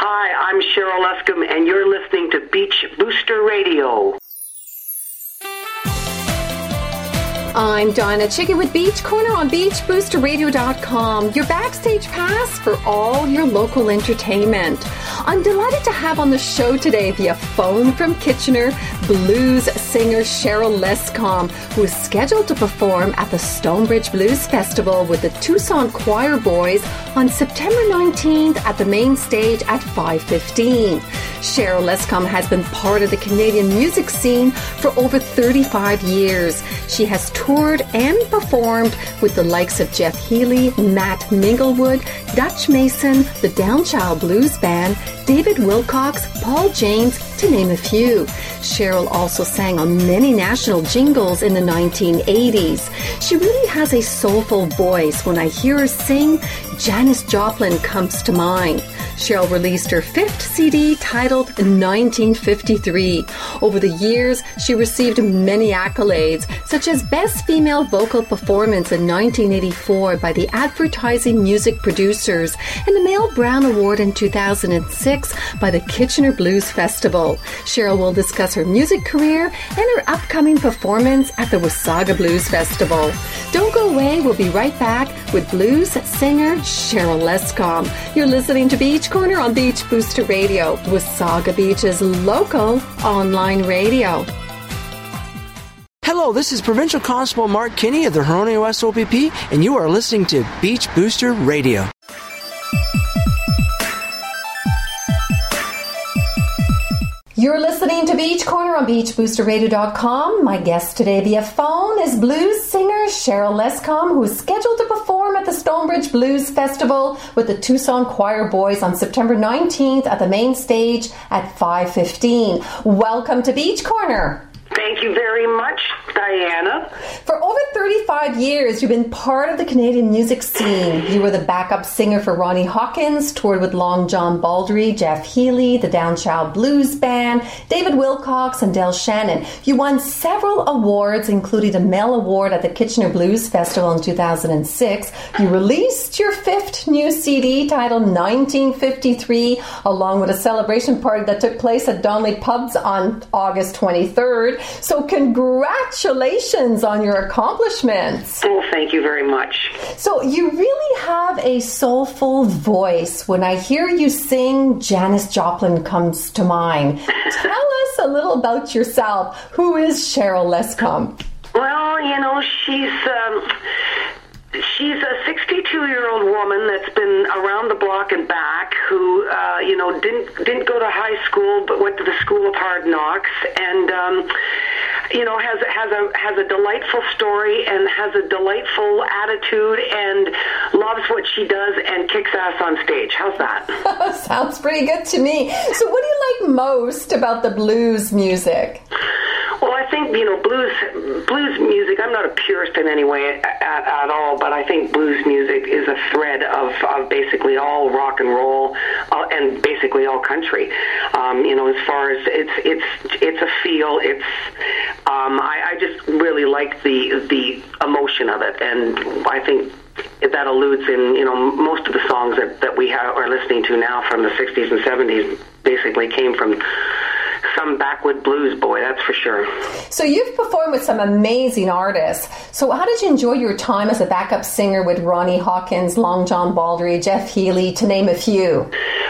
Hi, I'm Cheryl Lescom, and you're listening to Beach Booster Radio. I'm Dianna Chycki with Beach Corner on BeachBoosterRadio.com, your backstage pass for all your local entertainment. I'm delighted to have on the show today via phone from Kitchener, blues singer Cheryl Lescom, who is scheduled to perform at the Stonebridge Blues Festival with the Tucson Choir Boys on September 19th at the main stage at 5:15. Cheryl Lescom has been part of the Canadian music scene for over 35 years. She has toured and performed with the likes of Jeff Healey, Matt Minglewood, Dutch Mason, The Downchild Blues Band, David Wilcox, Paul James, to name a few. Cheryl also sang on many national jingles in the 1980s. She really has a soulful voice. When I hear her sing, Janis Joplin comes to mind. Cheryl released her fifth CD titled 1953. Over the years, she received many accolades, such as Best Female Vocal Performance in 1984 by the Advertising Music Producers and the Mel Brown Award in 2006. By the Kitchener Blues Festival. Cheryl will discuss her music career and her upcoming performance at the Wasaga Blues Festival. Don't go away, we'll be right back with blues singer Cheryl Lescom. You're listening to Beach Corner on Beach Booster Radio, Wasaga Beach's local online radio. Hello, this is Provincial Constable Mark Kinney of the Huronia West OPP, and you are listening to Beach Booster Radio. You're listening to Beach Corner on BeachBoosterRadio.com. My guest today via phone is blues singer Cheryl Lescom, who is scheduled to perform at the Stonebridge Blues Festival with the Tucson Choir Boys on September 19th at the main stage at 5:15. Welcome to Beach Corner. Thank you very much, Dianna. For over 35 years, you've been part of the Canadian music scene. You were the backup singer for Ronnie Hawkins, toured with Long John Baldry, Jeff Healey, the Downchild Blues Band, David Wilcox, and Del Shannon. You won several awards, including a Mel Award at the Kitchener Blues Festival in 2006. You released your fifth new CD titled 1953, along with a celebration party that took place at Donnelly Pubs on August 23rd. So congratulations on your accomplishments. Oh, thank you very much. So you really have a soulful voice. When I hear you sing, Janis Joplin comes to mind. Tell us a little about yourself. Who is Cheryl Lescom? Well, you know, she's a 62-year-old woman that's been around the block and back, who, didn't go to high school, but went to the School of Hard Knocks, and has a delightful story and has a delightful attitude and loves what she does and kicks ass on stage. How's that? Sounds pretty good to me. So, what do you like most about the blues music? Well, I think, blues music, I'm not a purist in any way at all, but I think blues music is a thread of basically all rock and roll and basically all country. As far as it's a feel, I just really like the emotion of it, and I think that alludes in, most of the songs that we are listening to now from the 60s and 70s basically came from some backwood blues boy, that's for sure. So you've performed with some amazing artists. So how did you enjoy your time as a backup singer with Ronnie Hawkins, Long John Baldry, Jeff Healey, to name a few?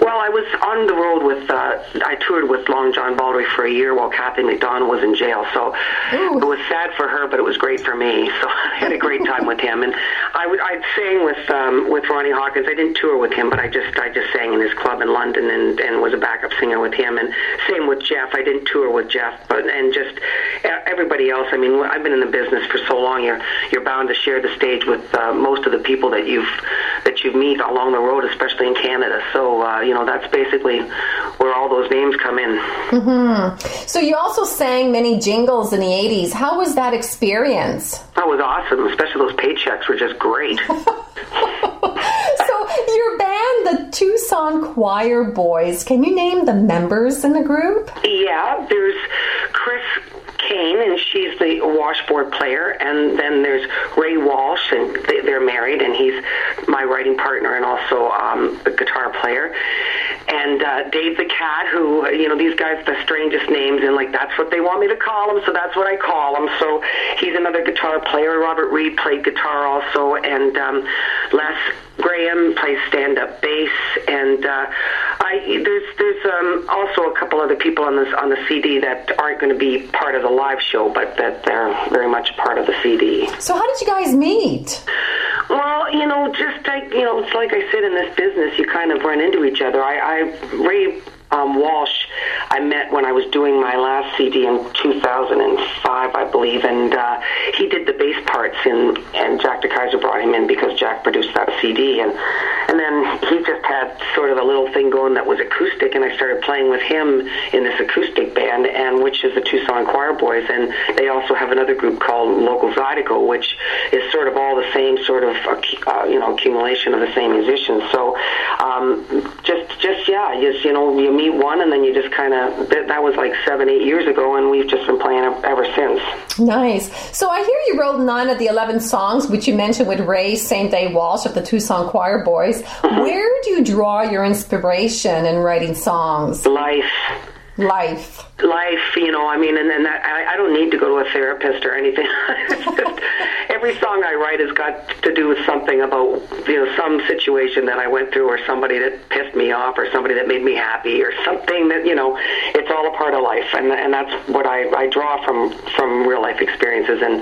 Well, I was on the road I toured with Long John Baldry for a year while Kathy McDonough was in jail. So It was sad for her, but it was great for me. So I had a great time with him. And I'd sang with Ronnie Hawkins. I didn't tour with him, but I just sang in his club in London and was a backup singer with him. And same with Jeff. I didn't tour with Jeff, but just everybody else. I mean, I've been in the business for so long. You're bound to share the stage with most of the people that you meet along the road, especially in Canada. So that's basically where all those names come in. Mm-hmm. So you also sang many jingles in the 80s. How was that experience? That was awesome. Especially those paychecks were just great. So your band, the Tucson Choir Boys, can you name the members in the group? Yeah, there's Chris Kane, and she's the washboard player, and then there's Ray Walsh, and they're married, and he's my writing partner and also a guitar player. And Dave the Cat, who, you know, these guys have the strangest names, and, like, that's what they want me to call him, so that's what I call him. So he's another guitar player. Robert Reed played guitar also, and Les Graham plays stand-up bass, and there's also a couple other people on the CD that aren't going to be part of the live show, but that they're very much part of the CD. So how did you guys meet? Well, you know, just like, you know, it's like I said, in this business, you kind of run into each other. Ray Walsh, I met when I was doing my last CD in 2005, I believe, and he did the bass parts, and Jack DeKaiser brought him in because Jack produced that CD, and then he just had sort of a little thing going that was acoustic, and I started playing with him in this acoustic band, and which is the Tucson Choir Boys, and they also have another group called Local Zydeco, which is sort of all the same sort of accumulation of the same musicians. So you meet one, and then you just kind of, that was like 7-8 years ago, and we've just been playing ever since. Nice. So I hear you wrote 9 of the 11 songs, which you mentioned with Ray, Same Day Walsh of the Tucson Choir Boys. Mm-hmm. Where do you draw your inspiration in writing songs? Life, you know, I mean, and that, I don't need to go to a therapist or anything. It's just, every song I write has got to do with something about, you know, some situation that I went through, or somebody that pissed me off, or somebody that made me happy, or something that, you know, it's all a part of life, and that's what I draw from real life experiences. And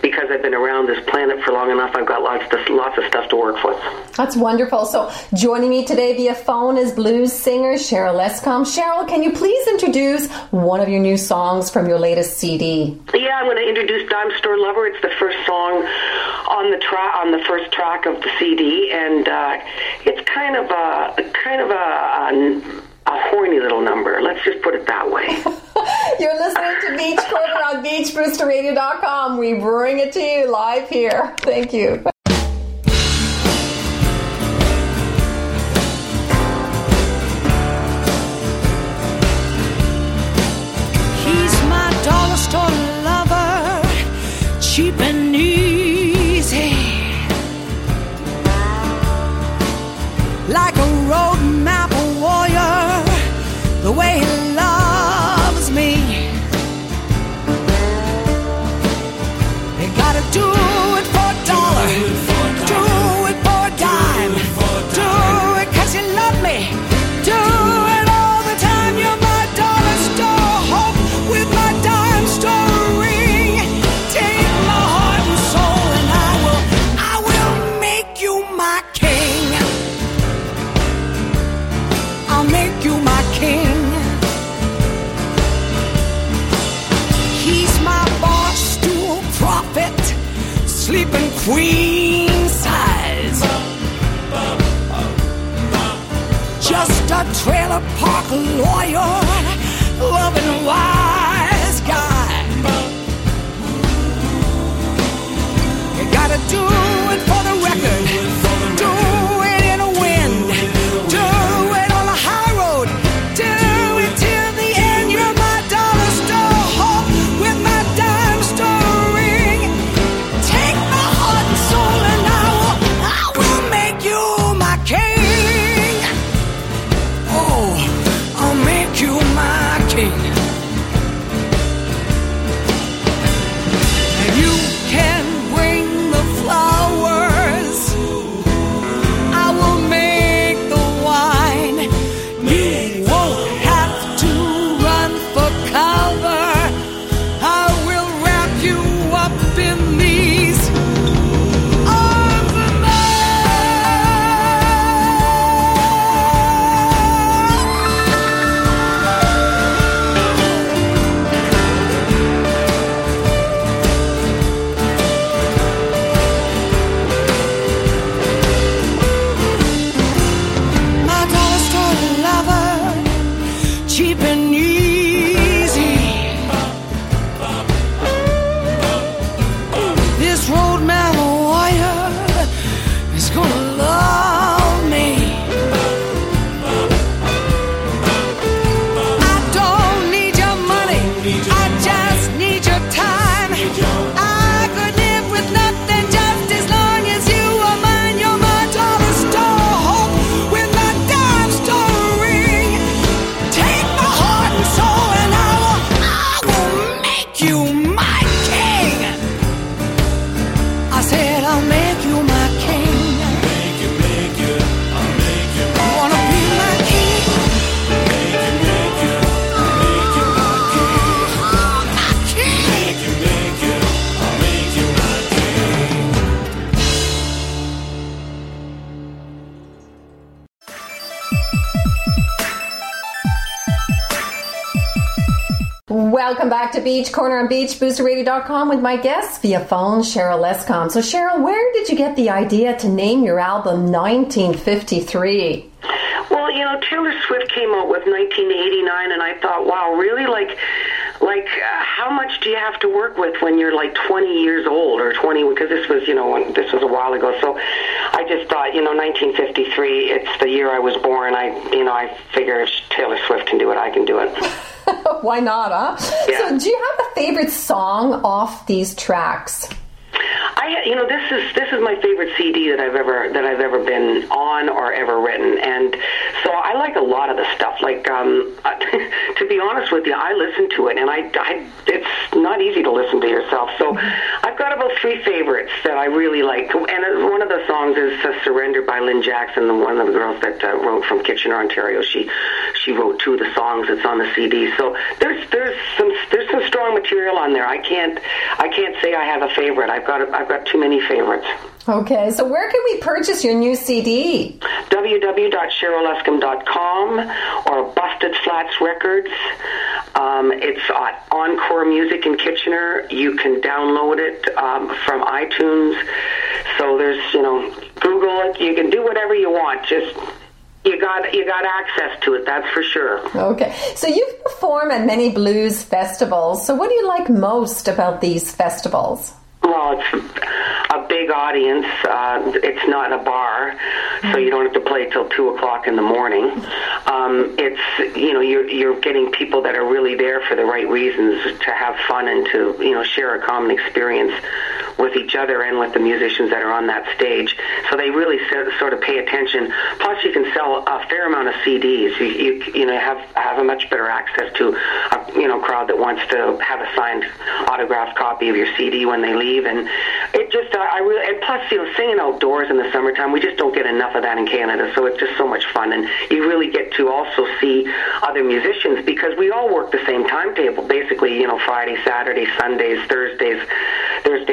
because I've been around this planet for long enough, I've got lots of stuff to work with. That's wonderful. So joining me today via phone is blues singer Cheryl Lescom. Cheryl, can you please introduce one of your new songs from your latest CD? Yeah, I'm going to introduce Dime Store Lover. It's the first song on the first track of the CD, and it's kind of a horny little number. Let's just put it that way. You're listening to Beach Corner on BeachBoosterRadio.com. We bring it to you live here. Thank you. Cheap and easy, like a road map warrior, the way he loves me. They gotta do it for a dollar, do it for a dime, do it 'cause you love me, do it all the time. You're my dollar store hope with my dime store. Sleeping queen size, just a trailer park lawyer, loving wise guy. You gotta do it for the record, do it in a wind, do it on the high road, do it till the end. You're my dollar store hope with my dime store. Welcome back to Beach Corner on BeachBoosterRadio.com with my guest via phone, Cheryl Lescom. So Cheryl, where did you get the idea to name your album 1953? Well, you know, Taylor Swift came out with 1989, and I thought, wow, really, how much do you have to work with when you're like 20 years old or 20? Because this was, you know, this was a while ago. So I just thought, you know, 1953, it's the year I was born. I figure if Taylor Swift can do it, I can do it. Why not, huh? Yeah. So do you have a favorite song off these tracks? This is my favorite CD that I've ever been on or ever written, and so I like a lot of the stuff. Like, to be honest with you, I listen to it, and it's not easy to listen to yourself. So I've got about three favorites that I really like, and one of the songs is "Surrender" by Lynn Jackson, one of the girls that wrote from Kitchener, Ontario. She wrote two of the songs that's on the CD. So there's some strong material on there. I can't say I have a favorite. I've got too many favorites. Okay, so where can we purchase your new CD? www.CherylLescom.com or Busted Flats Records. It's on Encore Music in Kitchener. You can download it from iTunes. So there's, you know, Google it. You can do whatever you want. Just... You got access to it, that's for sure. Okay. So you perform at many blues festivals. So what do you like most about these festivals? Well, it's a big audience. It's not in a bar, so you don't have to play till 2:00 in the morning. It's, you know, you're getting people that are really there for the right reasons, to have fun and to, you know, share a common experience with each other and with the musicians that are on that stage. So they really sort of pay attention. Plus, you can sell a fair amount of CDs. You know, have a much better access to a, you know, crowd that wants to have a signed, autographed copy of your CD when they leave. And it just, plus, you know, singing outdoors in the summertime, we just don't get enough of that in Canada, so it's just so much fun. And you really get to also see other musicians, because we all work the same timetable, basically, you know, Friday, Saturday, Sundays, Thursday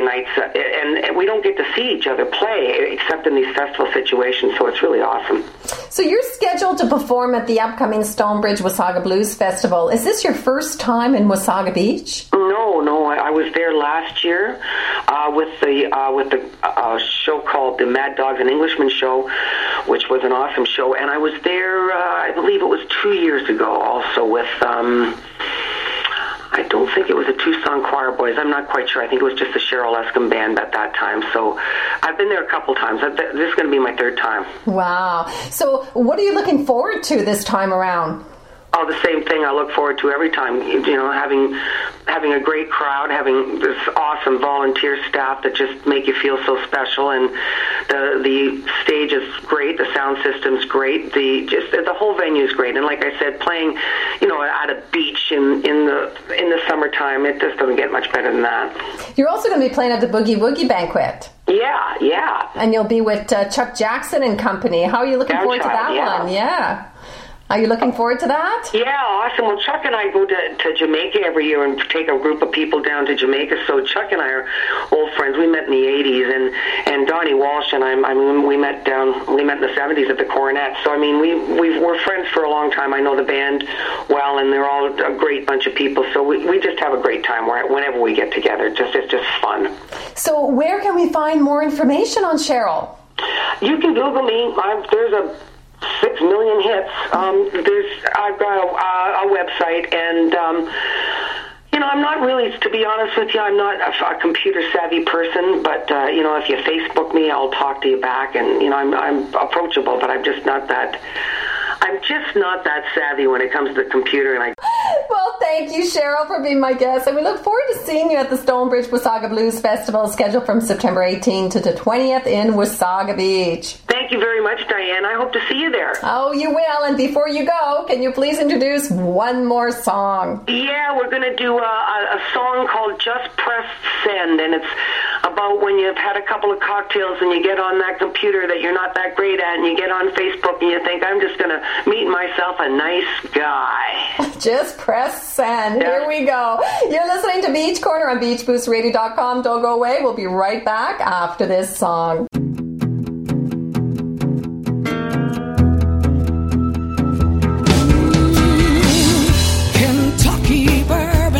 nights, and we don't get to see each other play except in these festival situations, so it's really awesome. So you're scheduled to perform at the upcoming Stonebridge Wasaga Blues Festival. Is this your first time in Wasaga Beach? No, I was there last year with the show called the Mad Dogs and Englishmen show, which was an awesome show, and I was there I believe it was 2 years ago also with I don't think it was the Tucson Choir Boys. I'm not quite sure. I think it was just the Cheryl Lescom Band at that time. So I've been there a couple times. This is going to be my third time. Wow. So what are you looking forward to this time around? Oh, the same thing I look forward to every time. You know, having a great crowd, having this awesome volunteer staff that just make you feel so special, and the stage is great, the sound system's great, the whole venue's great. And like I said, playing, you know, at a beach in the summertime, it just doesn't get much better than that. You're also going to be playing at the Boogie Woogie Banquet. Yeah. And you'll be with Chuck Jackson and company. How are you looking forward to that one? Yeah. Are you looking forward to that? Yeah, awesome. Well, Chuck and I go to Jamaica every year and take a group of people down to Jamaica. So Chuck and I are old friends. We met in the 80s, and Donnie Walsh and we met in the 70s at the Coronet. So I mean, we're friends for a long time. I know the band well, and they're all a great bunch of people. So we just have a great time whenever we get together. It's just fun. So where can we find more information on Cheryl? You can Google me. There's a 6 million hits. I've got a website, and you know, I'm not really, to be honest with you, I'm not a computer savvy person. But you know, if you Facebook me, I'll talk to you back, and you know, I'm approachable, but I'm just not that savvy when it comes to the computer. And Well, thank you, Cheryl, for being my guest. And we look forward to seeing you at the Stonebridge Wasaga Blues Festival, scheduled from September 18th to the 20th in Wasaga Beach. Thank you very much, Diane. I hope to see you there. Oh, you will. And before you go, can you please introduce one more song? Yeah, we're going to do a song called Just Press Send, and it's about when you've had a couple of cocktails and you get on that computer that you're not that great at, and you get on Facebook and you think, I'm just going to meet myself a nice guy. Just press send. Yeah. Here we go. You're listening to Beach Corner on BeachBoosterRadio.com. Don't go away. We'll be right back after this song. Kentucky bourbon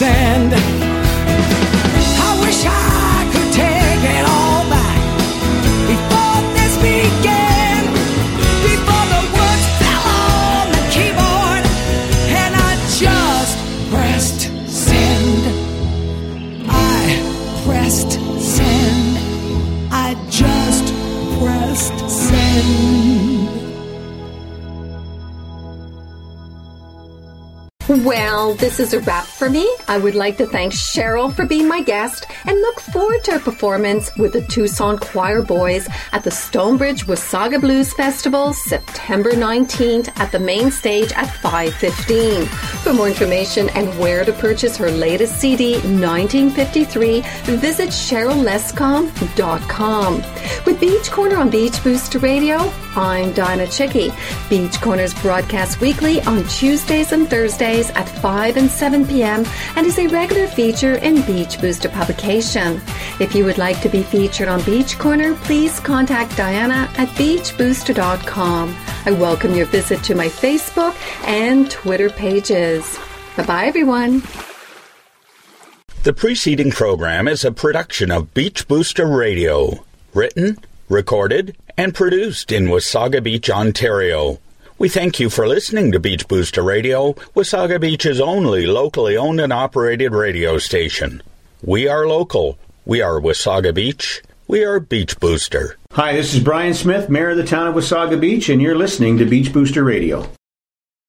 sand. I wish I could take it all back before this began, before the words fell on the keyboard and I just pressed send. I pressed send. I just pressed send. Well, this is a wrap for me. I would like to thank Cheryl for being my guest and look forward to her performance with the Tucson Choir Boys at the Stonebridge Wasaga Blues Festival, September 19th at the main stage at 5:15. For more information and where to purchase her latest CD, 1953, visit CherylLescom.com. With Beach Corner on Beach Booster Radio, I'm Dianna Chycki. Beach Corner's broadcast weekly on Tuesdays and Thursdays at 5 and 7 p.m. and is a regular feature in Beach Booster publication. If you would like to be featured on Beach Corner, please contact Dianna at BeachBooster.com. I welcome your visit to my Facebook and Twitter pages. Bye-bye, everyone. The preceding program is a production of Beach Booster Radio, written, recorded, and produced in Wasaga Beach, Ontario. We thank you for listening to Beach Booster Radio, Wasaga Beach's only locally owned and operated radio station. We are local. We are Wasaga Beach. We are Beach Booster. Hi, this is Brian Smith, Mayor of the Town of Wasaga Beach, and you're listening to Beach Booster Radio.